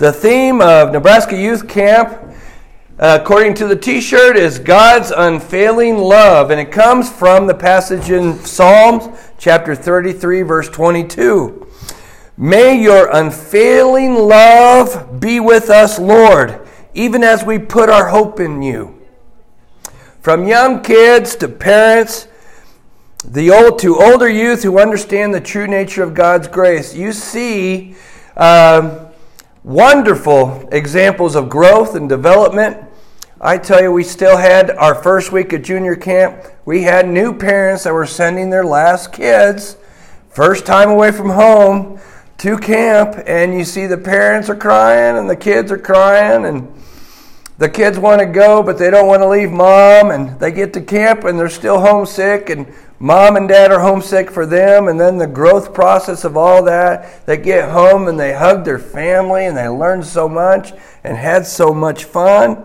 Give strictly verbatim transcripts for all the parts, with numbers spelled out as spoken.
The theme of Nebraska Youth Camp, uh, according to the t-shirt, is God's unfailing love. And it comes from the passage in Psalms chapter thirty-three, verse twenty-two. May your unfailing love be with us, Lord, even as we put our hope in you. From young kids to parents, the old to older youth who understand the true nature of God's grace, you see Um, wonderful examples of growth and development. I tell you, we still had our first week of junior camp. We had new parents that were sending their last kids, first time away from home, to camp. And you see the parents are crying and the kids are crying. And the kids want to go, but they don't want to leave mom. And they get to camp and they're still homesick. And mom and dad are homesick for them, and then the growth process of all that. They get home and they hug their family and they learn so much and had so much fun.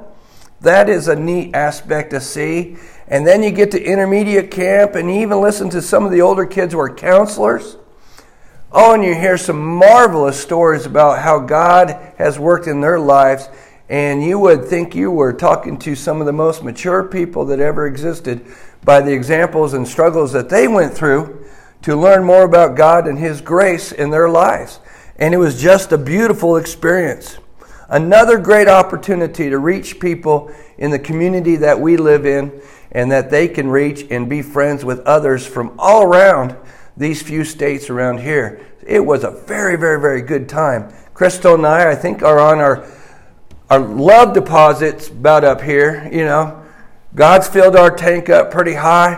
That is a neat aspect to see. And then you get to intermediate camp and you even listen to some of the older kids who are counselors. Oh, and you hear some marvelous stories about how God has worked in their lives. And you would think you were talking to some of the most mature people that ever existed by the examples and struggles that they went through to learn more about God and His grace in their lives. And it was just a beautiful experience. Another great opportunity to reach people in the community that we live in and that they can reach and be friends with others from all around these few states around here. It was a very, very, very good time. Crystal and I, I think, are on our... Our love deposit's about up here, you know. God's filled our tank up pretty high.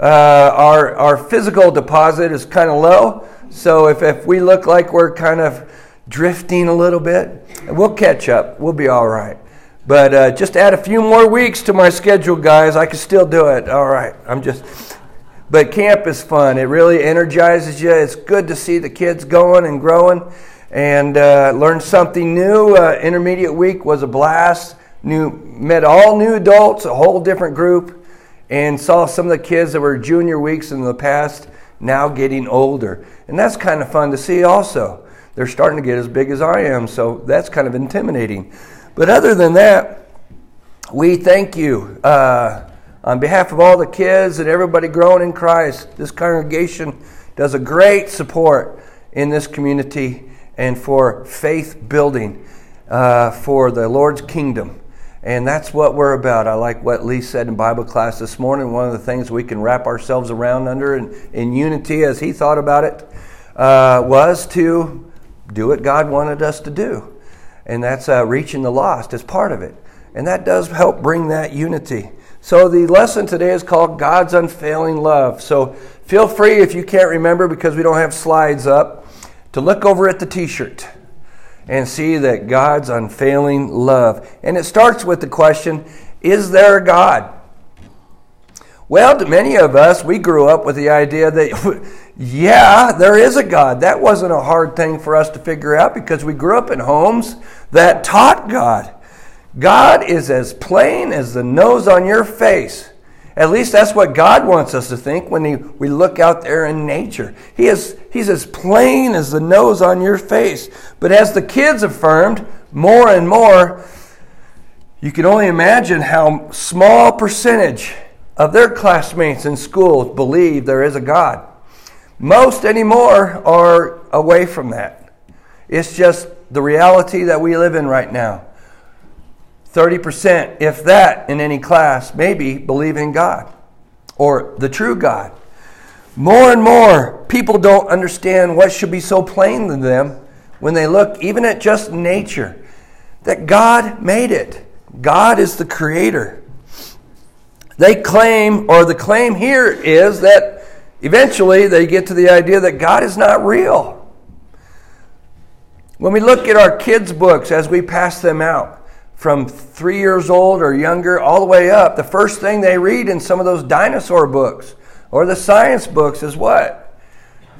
Uh, our our physical deposit is kind of low. So if, if we look like we're kind of drifting a little bit, we'll catch up. We'll be all right. But uh, just add a few more weeks to my schedule, guys. I can still do it. All right. I'm just... But camp is fun. It really energizes you. It's good to see the kids going and growing. And uh, learned something new. Uh, intermediate week was a blast. New, met all new adults, a whole different group, and saw some of the kids that were junior weeks in the past now getting older. And that's kind of fun to see also. They're starting to get as big as I am, so that's kind of intimidating. But other than that, we thank you. Uh, on behalf of all the kids and everybody growing in Christ, this congregation does a great support in this community and for faith building uh, for the Lord's kingdom. And that's what we're about. I like what Lee said in Bible class this morning. One of the things we can wrap ourselves around under in, in unity as he thought about it uh, was to do what God wanted us to do. And that's uh, reaching the lost as part of it. And that does help bring that unity. So the lesson today is called God's Unfailing Love. So feel free, if you can't remember because we don't have slides up, to look over at the t-shirt and see that God's unfailing love. And it starts with the question, is there a God? Well, to many of us, we grew up with the idea that, yeah, there is a God. That wasn't a hard thing for us to figure out because we grew up in homes that taught God. God is as plain as the nose on your face. At least that's what God wants us to think when he, we look out there in nature. He is He's as plain as the nose on your face. But as the kids affirmed more and more, you can only imagine how small percentage of their classmates in school believe there is a God. Most anymore are away from that. It's just the reality that we live in right now. thirty percent, if that, in any class, maybe believe in God or the true God. More and more, people don't understand what should be so plain to them when they look even at just nature, that God made it. God is the creator. They claim, or the claim here is that eventually they get to the idea that God is not real. When we look at our kids' books as we pass them out, from three years old or younger all the way up, the first thing they read in some of those dinosaur books or the science books is what?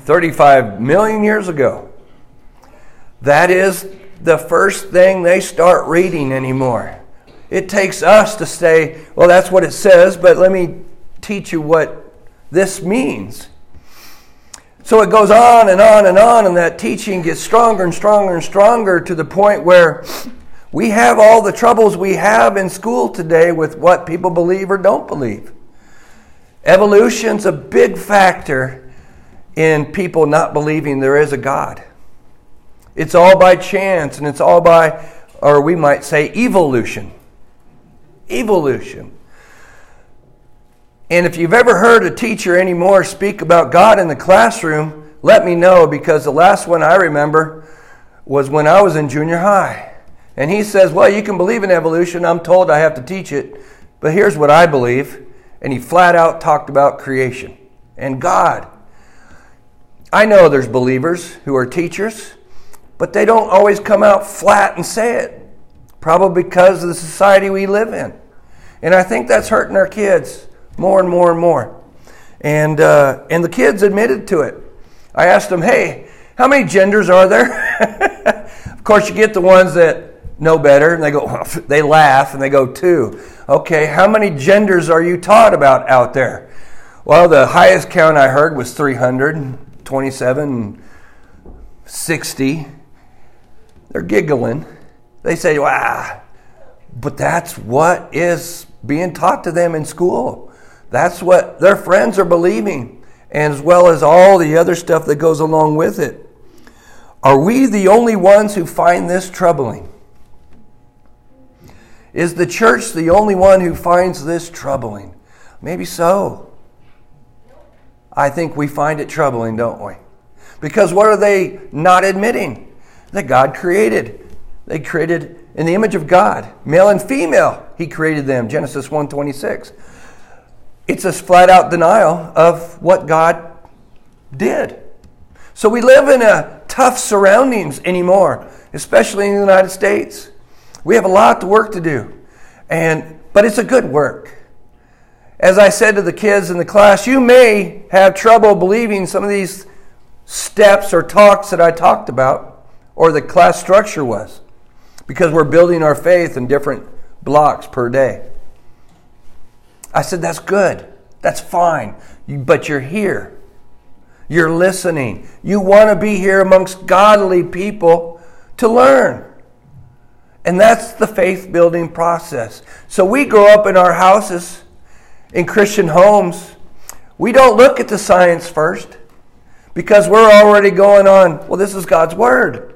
thirty-five million years ago. That is the first thing they start reading anymore. It takes us to say, well, that's what it says, but let me teach you what this means. So it goes on and on and on, and that teaching gets stronger and stronger and stronger to the point where we have all the troubles we have in school today with what people believe or don't believe. Evolution's a big factor in people not believing there is a God. It's all by chance, and it's all by, or we might say, evolution. Evolution. And if you've ever heard a teacher anymore speak about God in the classroom, let me know, because the last one I remember was when I was in junior high. And he says, well, you can believe in evolution. I'm told I have to teach it, but here's what I believe. And he flat out talked about creation and God. I know there's believers who are teachers, but they don't always come out flat and say it, probably because of the society we live in. And I think that's hurting our kids more and more and more. And uh, and the kids admitted to it. I asked them, hey, how many genders are there? Of course, you get the ones that know better, and they go, they laugh, and they go, two. Okay, how many genders are you taught about out there? Well, the highest count I heard was three hundred twenty-seven, sixty. They're giggling. They say, wow, but that's what is being taught to them in school. That's what their friends are believing, as well as all the other stuff that goes along with it. Are we the only ones who find this troubling? Is the church the only one who finds this troubling? Maybe so. I think we find it troubling, don't we? Because what are they not admitting? That God created. They created in the image of God. Male and female, He created them. Genesis one twenty-six. It's a flat-out denial of what God did. So we live in a tough surroundings anymore, especially in the United States. We have a lot of work to do, and but it's a good work. As I said to the kids in the class, you may have trouble believing some of these steps or talks that I talked about, or the class structure was, because we're building our faith in different blocks per day. I said, that's good. That's fine. But you're here. You're listening. You want to be here amongst godly people to learn. And that's the faith-building process. So we grow up in our houses, in Christian homes. We don't look at the science first, because we're already going on, well, this is God's Word.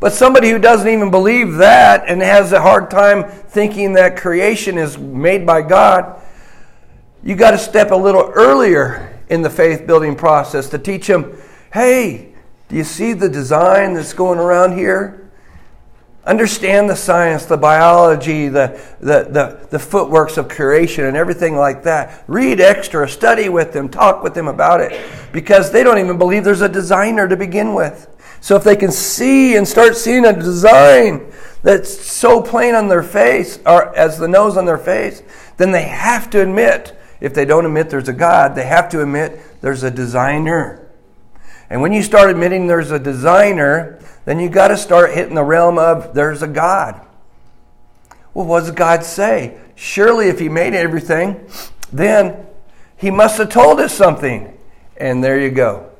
But somebody who doesn't even believe that and has a hard time thinking that creation is made by God, you got to step a little earlier in the faith-building process to teach them, hey, do you see the design that's going around here? Understand the science, the biology, the, the, the, the footworks of creation and everything like that. Read extra, study with them, talk with them about it, because they don't even believe there's a designer to begin with. So if they can see and start seeing a design that's so plain on their face, or as the nose on their face, then they have to admit, if they don't admit there's a God, they have to admit there's a designer. And when you start admitting there's a designer, then you got to start hitting the realm of there's a God. Well, what does God say? Surely if He made everything, then He must have told us something. And there you go.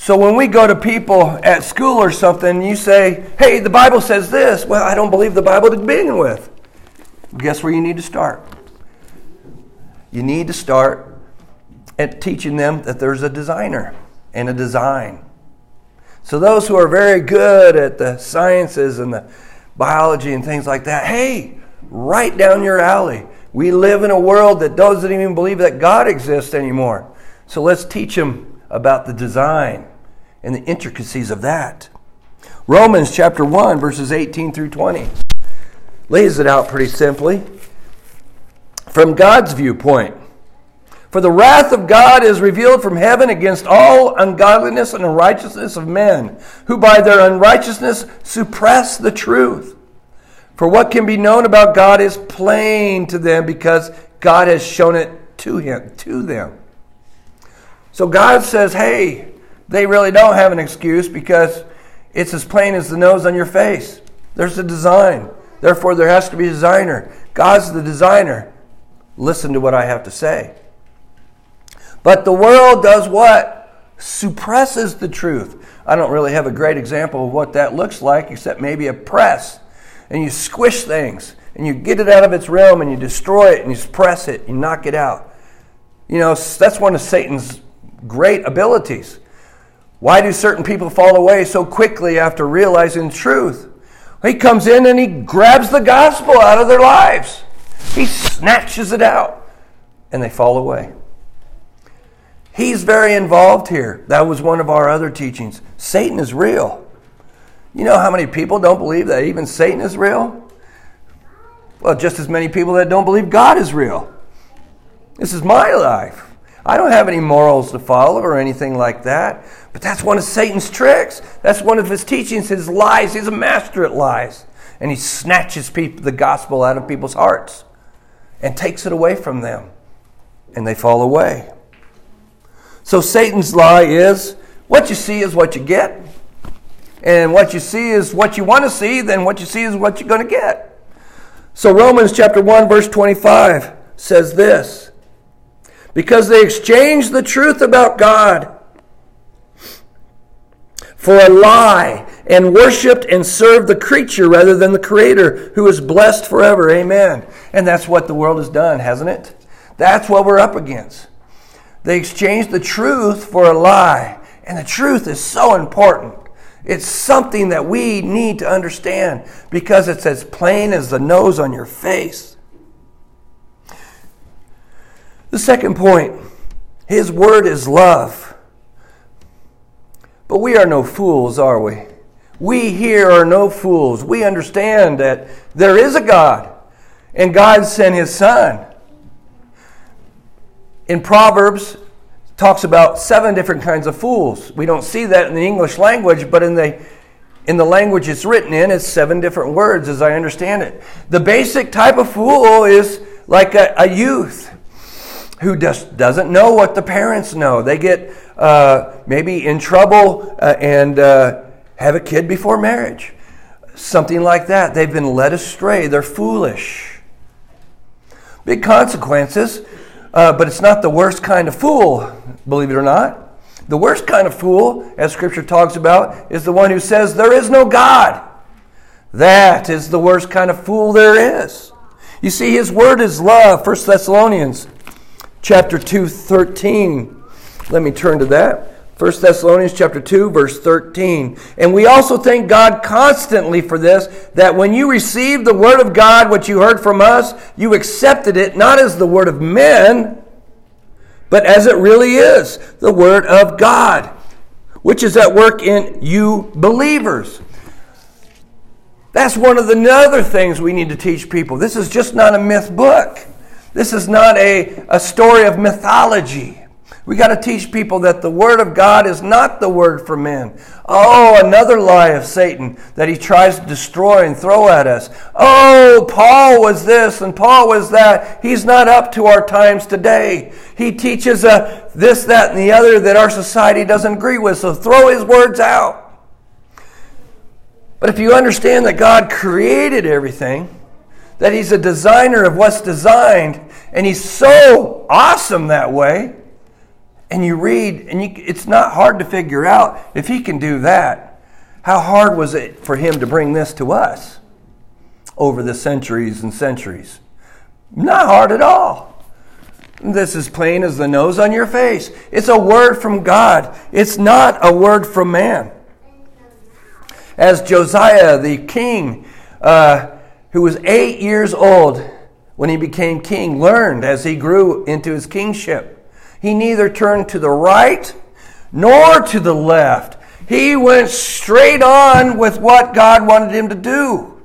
So when we go to people at school or something, you say, hey, the Bible says this. Well, I don't believe the Bible to begin with. Guess where you need to start? You need to start at teaching them that there's a designer and a design. So those who are very good at the sciences and the biology and things like that, hey, right down your alley. We live in a world that doesn't even believe that God exists anymore. So let's teach them about the design and the intricacies of that. Romans chapter one, verses eighteen through twenty lays it out pretty simply from God's viewpoint. For the wrath of God is revealed from heaven against all ungodliness and unrighteousness of men, who by their unrighteousness suppress the truth. For what can be known about God is plain to them, because God has shown it to him, to them. So God says, hey, they really don't have an excuse, because it's as plain as the nose on your face. There's a design. Therefore, there has to be a designer. God's the designer. Listen to what I have to say. But the world does what? Suppresses the truth. I don't really have a great example of what that looks like, except maybe a press. And you squish things, and you get it out of its realm, and you destroy it, and you suppress it, you knock it out. You know, that's one of Satan's great abilities. Why do certain people fall away so quickly after realizing truth? He comes in and he grabs the gospel out of their lives. He snatches it out, and they fall away. He's very involved here. That was one of our other teachings. Satan is real. You know how many people don't believe that even Satan is real? Well, just as many people that don't believe God is real. This is my life. I don't have any morals to follow or anything like that. But that's one of Satan's tricks. That's one of his teachings, his lies. He's a master at lies. And he snatches people, the gospel out of people's hearts and takes it away from them. And they fall away. So Satan's lie is, what you see is what you get. And what you see is what you want to see, then what you see is what you're going to get. So Romans chapter one, verse twenty-five says this. Because they exchanged the truth about God for a lie and worshiped and served the creature rather than the Creator, who is blessed forever. Amen. And that's what the world has done, hasn't it? That's what we're up against. They exchanged the truth for a lie. And the truth is so important. It's something that we need to understand because it's as plain as the nose on your face. The second point, his word is love. But we are no fools, are we? We here are no fools. We understand that there is a God, and God sent his Son. In Proverbs, it talks about seven different kinds of fools. We don't see that in the English language, but in the in the language it's written in, it's seven different words, as I understand it. The basic type of fool is like a, a youth who just doesn't know what the parents know. They get uh, maybe in trouble uh, and uh, have a kid before marriage. Something like that. They've been led astray. They're foolish. Big consequences, uh, but it's not the worst kind of fool, believe it or not. The worst kind of fool, as Scripture talks about, is the one who says, there is no God. That is the worst kind of fool there is. You see, his word is love. First Thessalonians Chapter two, thirteen. Let me turn to that. First Thessalonians chapter two, verse thirteen. And we also thank God constantly for this, that when you received the word of God, which you heard from us, you accepted it not as the word of men, but as it really is, the word of God, which is at work in you believers. That's one of the other things we need to teach people. This is just not a myth book. This is not a, a story of mythology. We got to teach people that the word of God is not the word for men. Oh, another lie of Satan that he tries to destroy and throw at us. Oh, Paul was this and Paul was that. He's not up to our times today. He teaches uh, this, that, and the other that our society doesn't agree with. So throw his words out. But if you understand that God created everything, that he's a designer of what's designed, and he's so awesome that way. And you read, and you, it's not hard to figure out if he can do that. How hard was it for him to bring this to us over the centuries and centuries? Not hard at all. This is plain as the nose on your face. It's a word from God. It's not a word from man. As Josiah the king, uh, who was eight years old when he became king, learned as he grew into his kingship. He neither turned to the right nor to the left. He went straight on with what God wanted him to do.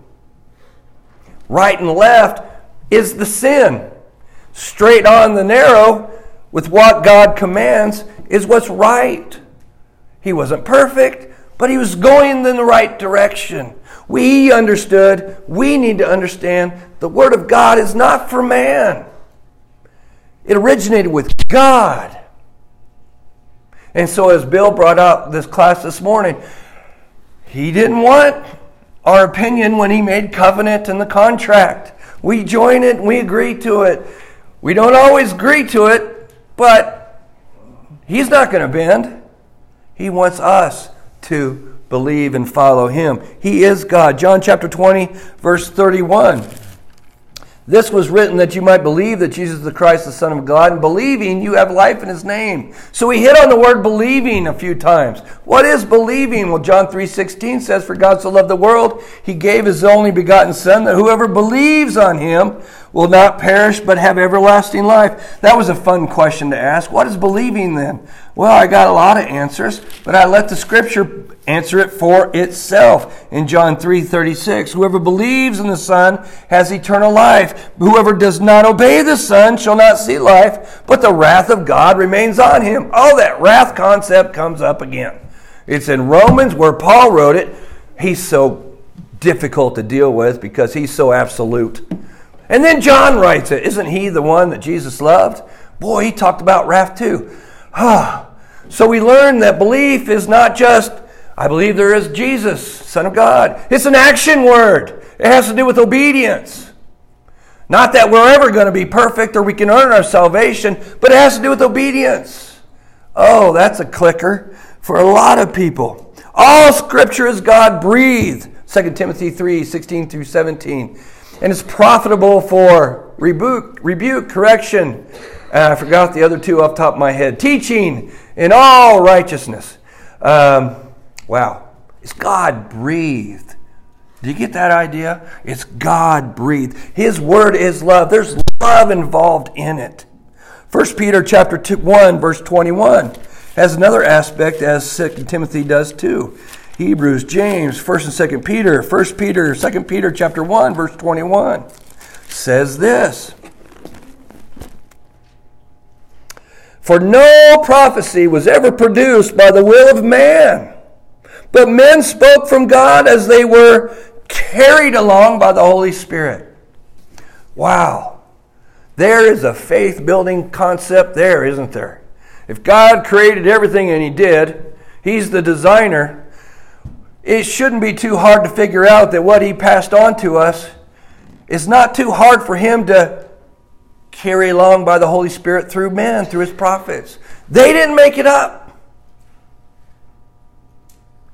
Right and left is the sin. Straight on the narrow with what God commands is what's right. He wasn't perfect, but he was going in the right direction. We understood, we need to understand, the Word of God is not for man. It originated with God. And so as Bill brought up this class this morning, he didn't want our opinion when he made covenant and the contract. We join it and we agree to it. We don't always agree to it, but He's not going to bend. He wants us to believe and follow him. He is God. John chapter twenty, verse thirty-one. This was written that you might believe that Jesus is the Christ, the Son of God, and believing you have life in his name. So we hit on the word believing a few times. What is believing? Well, John three sixteen says, for God so loved the world, he gave his only begotten Son, that whoever believes on him will not perish but have everlasting life. That was a fun question to ask. What is believing then? Well, I got a lot of answers, but I let the scripture answer it for itself. In John three thirty-six, whoever believes in the Son has eternal life. Whoever does not obey the Son shall not see life, but the wrath of God remains on him. Oh, that wrath concept comes up again. It's in Romans where Paul wrote it. He's so difficult to deal with because he's so absolute. And then John writes it. Isn't he the one that Jesus loved? Boy, he talked about wrath too. So we learn that belief is not just, I believe there is Jesus, Son of God. It's an action word. It has to do with obedience. Not that we're ever going to be perfect or we can earn our salvation, but it has to do with obedience. Oh, that's a clicker for a lot of people. All Scripture is God-breathed, Second Timothy three, sixteen through seventeen. And it's profitable for rebuke, rebuke, correction. Uh, I forgot the other two off the top of my head. Teaching in all righteousness. Um... Wow. It's God-breathed. Do you get that idea? It's God-breathed. His word is love. There's love involved in it. First Peter chapter two, one, verse twenty-one has another aspect, as Second Timothy does too. Hebrews, James, First and Second Peter, First Peter, Second Peter chapter one, verse twenty-one says this. For no prophecy was ever produced by the will of man, but men spoke from God as they were carried along by the Holy Spirit. Wow. There is a faith-building concept there, isn't there? If God created everything, and he did, he's the designer, it shouldn't be too hard to figure out that what he passed on to us is not too hard for him to carry along by the Holy Spirit through men, through his prophets. They didn't make it up.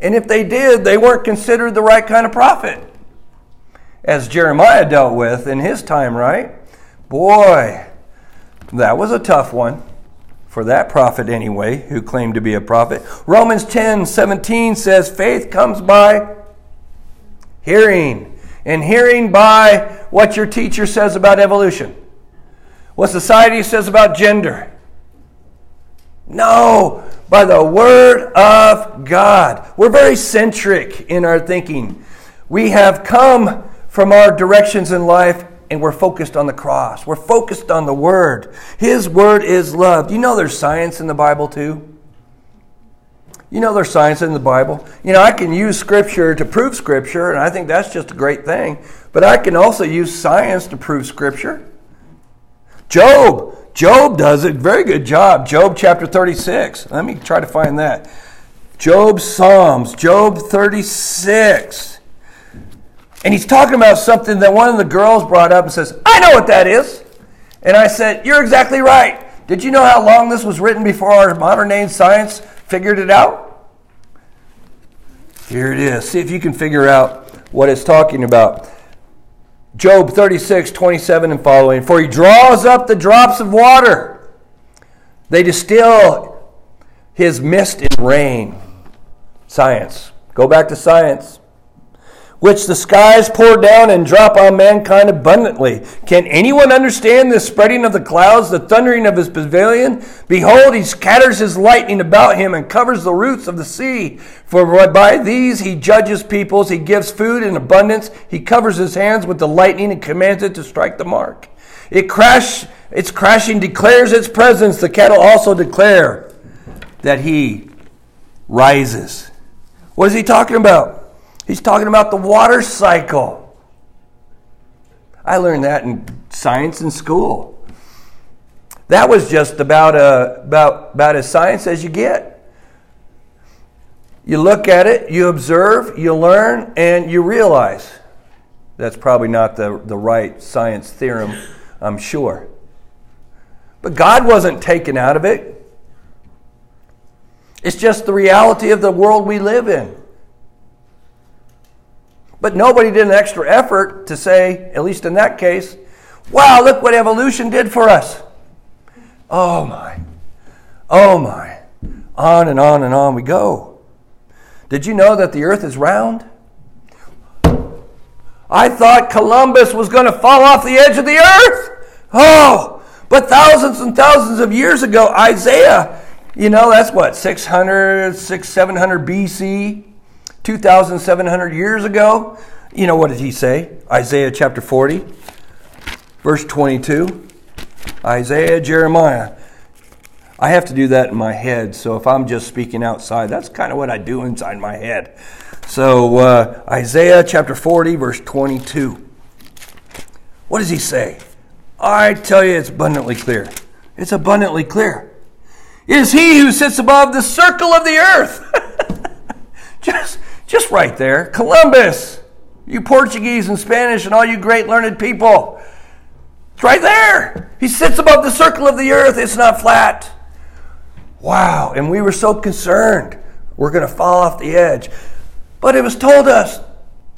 And if they did, they weren't considered the right kind of prophet, as Jeremiah dealt with in his time, right? Boy, that was a tough one for that prophet anyway, who claimed to be a prophet. Romans ten seventeen says, faith comes by hearing, and hearing by what your teacher says about evolution, what society says about gender. No, by the word of God. We're very centric in our thinking. We have come from our directions in life and we're focused on the cross. We're focused on the word. His word is love. You know there's science in the Bible too? You know there's science in the Bible. You know, I can use Scripture to prove Scripture, and I think that's just a great thing. But I can also use science to prove Scripture. Job. Job does it. Very good job. Job chapter thirty-six. Let me try to find that. Job Psalms. Job thirty-six. And he's talking about something that one of the girls brought up and says, I know what that is. And I said, you're exactly right. Did you know how long this was written before our modern day science figured it out? Here it is. See if you can figure out what it's talking about. Job thirty-six, twenty-seven and following. For he draws up the drops of water. They distill his mist in rain. Science. Go back to science. Which the skies pour down and drop on mankind abundantly. Can anyone understand the spreading of the clouds, the thundering of his pavilion? Behold, he scatters his lightning about him and covers the roots of the sea. For by these he judges peoples, he gives food in abundance, he covers his hands with the lightning and commands it to strike the mark. It crash, its crashing declares its presence. The cattle also declare that he rises. What is he talking about? He's talking about the water cycle. I learned that in science in school. That was just about, a, about, about as science as you get. You look at it, you observe, you learn, and you realize. That's probably not the, the right science theorem, I'm sure. But God wasn't taken out of it. It's just the reality of the world we live in. But nobody did an extra effort to say, at least in that case, wow, look what evolution did for us. Oh my, oh my. On and on and on we go. Did you know that the earth is round? I thought Columbus was going to fall off the edge of the earth. Oh, but thousands and thousands of years ago, Isaiah, you know, that's what, six hundred, six hundred, seven hundred B C, two thousand seven hundred years ago. You know, what did he say? Isaiah chapter forty, verse twenty-two. Isaiah, Jeremiah. I have to do that in my head, so if I'm just speaking outside, that's kind of what I do inside my head. So uh, Isaiah chapter forty, verse twenty-two. What does he say? I tell you, it's abundantly clear. It's abundantly clear. It is he who sits above the circle of the earth. just, just right there. Columbus, you Portuguese and Spanish and all you great learned people. It's right there. He sits above the circle of the earth. It's not flat. Wow, and we were so concerned we're going to fall off the edge. But it was told us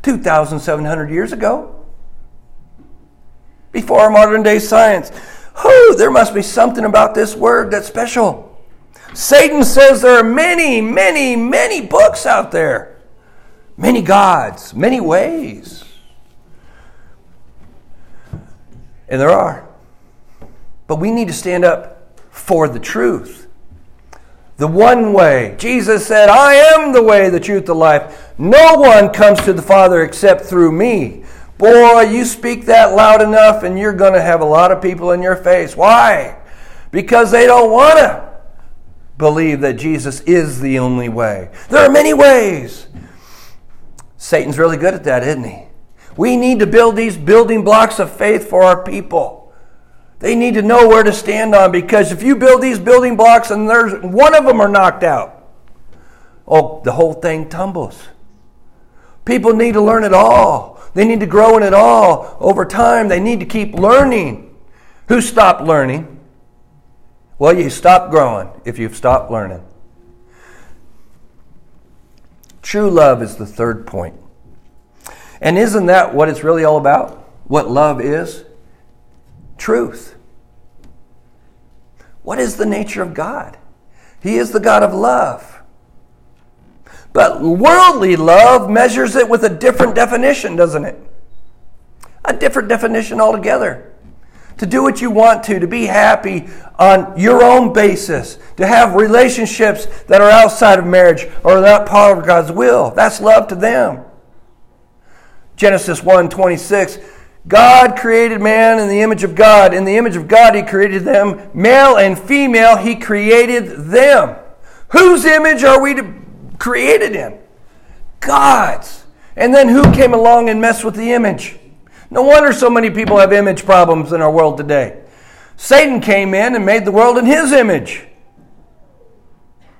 two thousand seven hundred years ago, before our modern day science. Oh, there must be something about this word that's special. Satan says there are many, many, many books out there, many gods, many ways. And there are. But we need to stand up for the truth. The one way. Jesus said, I am the way, the truth, the life. No one comes to the Father except through me. Boy, you speak that loud enough and you're going to have a lot of people in your face. Why? Because they don't want to believe that Jesus is the only way. There are many ways. Satan's really good at that, isn't he? We need to build these building blocks of faith for our people. They need to know where to stand on, because if you build these building blocks and there's one of them are knocked out, oh, the whole thing tumbles. People need to learn it all. They need to grow in it all. Over time, they need to keep learning. Who stopped learning? Well, you stop growing if you've stopped learning. True love is the third point. And isn't that what it's really all about? What love is? Truth. What is the nature of God? He is the God of love. But worldly love measures it with a different definition, doesn't it? A different definition altogether. To do what you want to, to be happy on your own basis, to have relationships that are outside of marriage or not part of God's will. That's love to them. Genesis one twenty-six says, God created man in the image of God. In the image of God, he created them. Male and female, he created them. Whose image are we created in? God's. And then who came along and messed with the image? No wonder so many people have image problems in our world today. Satan came in and made the world in his image.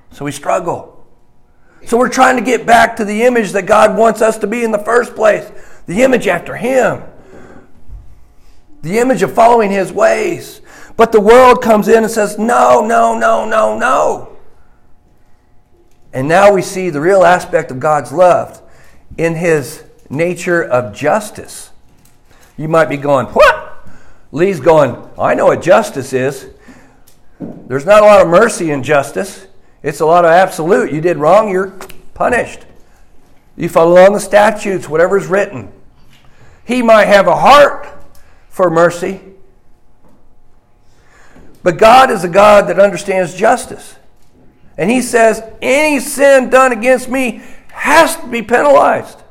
So we struggle. So we're trying to get back to the image that God wants us to be in the first place. The image after him. The image of following his ways. But the world comes in and says, no, no, no, no, no. And now we see the real aspect of God's love in his nature of justice. You might be going, what? Lee's going, I know what justice is. There's not a lot of mercy in justice. It's a lot of absolute. You did wrong, you're punished. You follow along the statutes, whatever's written. He might have a heart for mercy. But God is a God that understands justice. And he says, any sin done against me has to be penalized.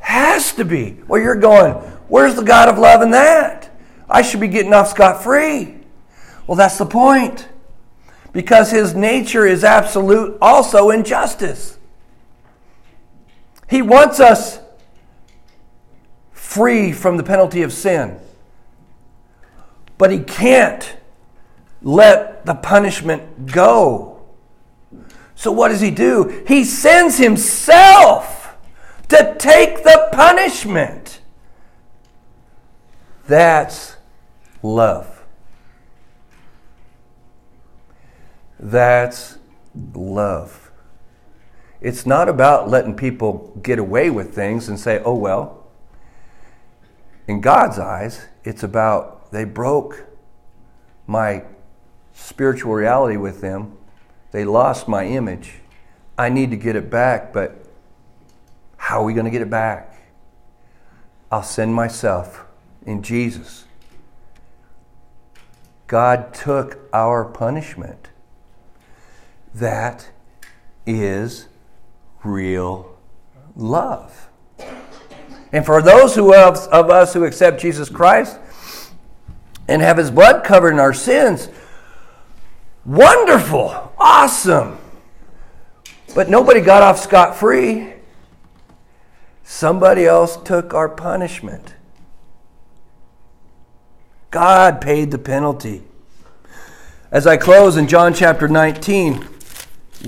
Has to be. Well, you're going, where's the God of love in that? I should be getting off scot-free. Well, that's the point. Because his nature is absolute also in justice. He wants us free from the penalty of sin. But he can't let the punishment go. So what does he do? He sends himself to take the punishment. That's love. That's love. It's not about letting people get away with things and say, oh, well. In God's eyes, it's about they broke my spiritual reality with them. They lost my image. I need to get it back, but how are we going to get it back? I'll send myself in Jesus. God took our punishment. That is real love. And for those who of, of us who accept Jesus Christ and have his blood covered in our sins, wonderful, awesome. But nobody got off scot-free. Somebody else took our punishment. God paid the penalty. As I close in John chapter nineteen,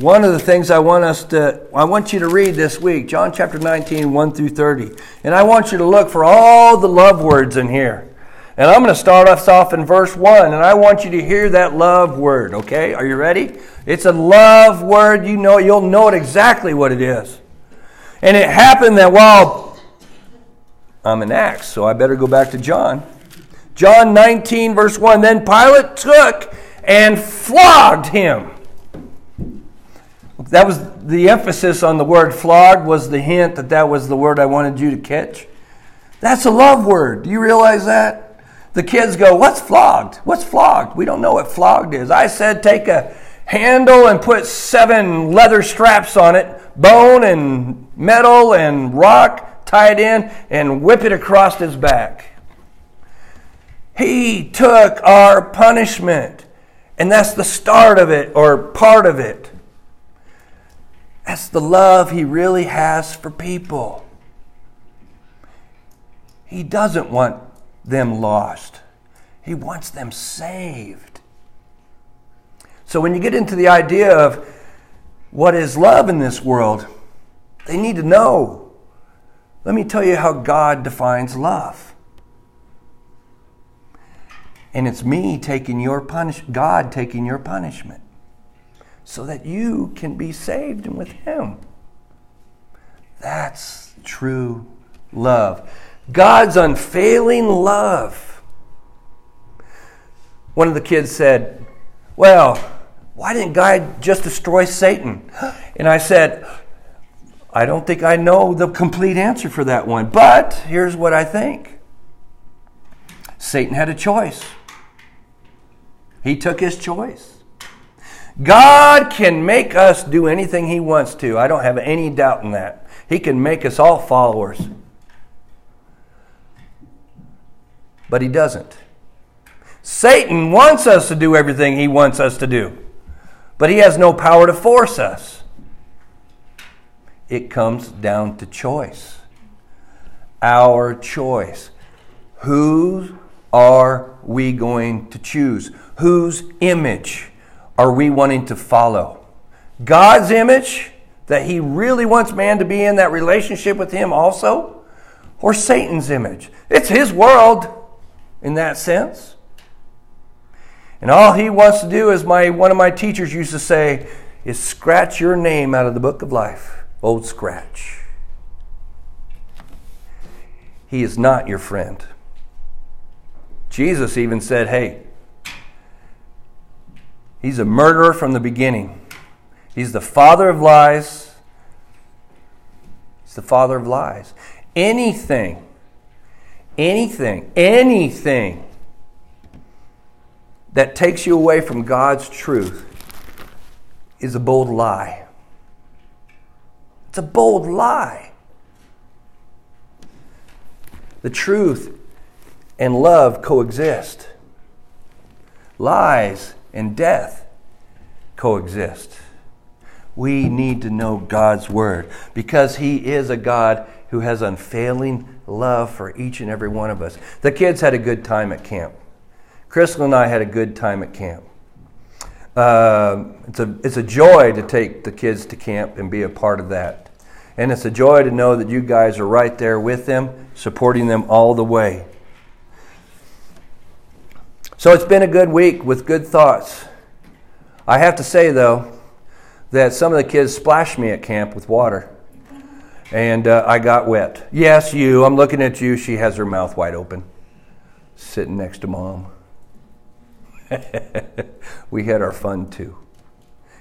one of the things I want us to, I want you to read this week, John chapter nineteen, one through thirty. And I want you to look for all the love words in here. And I'm going to start us off in verse one, and I want you to hear that love word, okay? Are you ready? It's a love word. You know, you'll know it exactly what it is. And it happened that while I'm in Acts, so I better go back to John. John nineteen, verse one, then Pilate took and flogged him. That was the emphasis on the word flogged, was the hint that that was the word I wanted you to catch. That's a love word. Do you realize that? The kids go, what's flogged? What's flogged? We don't know what flogged is. I said take a handle and put seven leather straps on it, bone and metal and rock, tie it in, and whip it across his back. He took our punishment, and that's the start of it, or part of it. That's the love he really has for people. He doesn't want them lost. He wants them saved. So when you get into the idea of what is love in this world, they need to know. Let me tell you how God defines love. And it's me taking your punish, God taking your punishment so that you can be saved and with him. That's true love. God's unfailing love. One of the kids said, well, why didn't God just destroy Satan? And I said, I don't think I know the complete answer for that one, but here's what I think. Satan had a choice. He took his choice. God can make us do anything he wants to. I don't have any doubt in that. He can make us all followers. But he doesn't. Satan wants us to do everything he wants us to do. But he has no power to force us. It comes down to choice. Our choice. Who are we going to choose? Whose image are we wanting to follow? God's image that he really wants man to be in, that relationship with him also? Or Satan's image? It's his world in that sense. And all he wants to do is, my one of my teachers used to say, is scratch your name out of the book of life. Old Scratch. He is not your friend. Jesus even said, hey, he's a murderer from the beginning. He's the father of lies. He's the father of lies. Anything, anything, anything that takes you away from God's truth is a bold lie. It's a bold lie. The truth and love coexist. Lies and death coexist. We need to know God's word because he is a God who has unfailing love for each and every one of us. The kids had a good time at camp. Crystal and I had a good time at camp. Uh, it's a it's a joy to take the kids to camp and be a part of that. And it's a joy to know that you guys are right there with them, supporting them all the way. So it's been a good week with good thoughts. I have to say, though, that some of the kids splashed me at camp with water. And uh, I got wet. Yes, you. I'm looking at you. She has her mouth wide open, sitting next to Mom. We had our fun, too.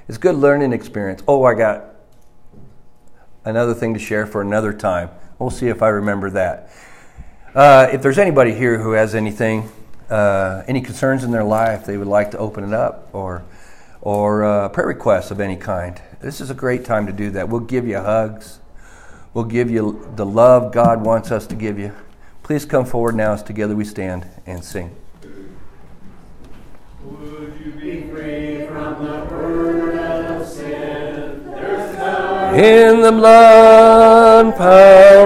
It's a good learning experience. Oh, I got another thing to share for another time. We'll see if I remember that. Uh, if there's anybody here who has anything, uh, any concerns in their life, they would like to open it up, or or uh, prayer requests of any kind, this is a great time to do that. We'll give you hugs. We'll give you the love God wants us to give you. Please come forward now as together we stand and sing. Would you be free from the burden of sin? There's power in the blood power.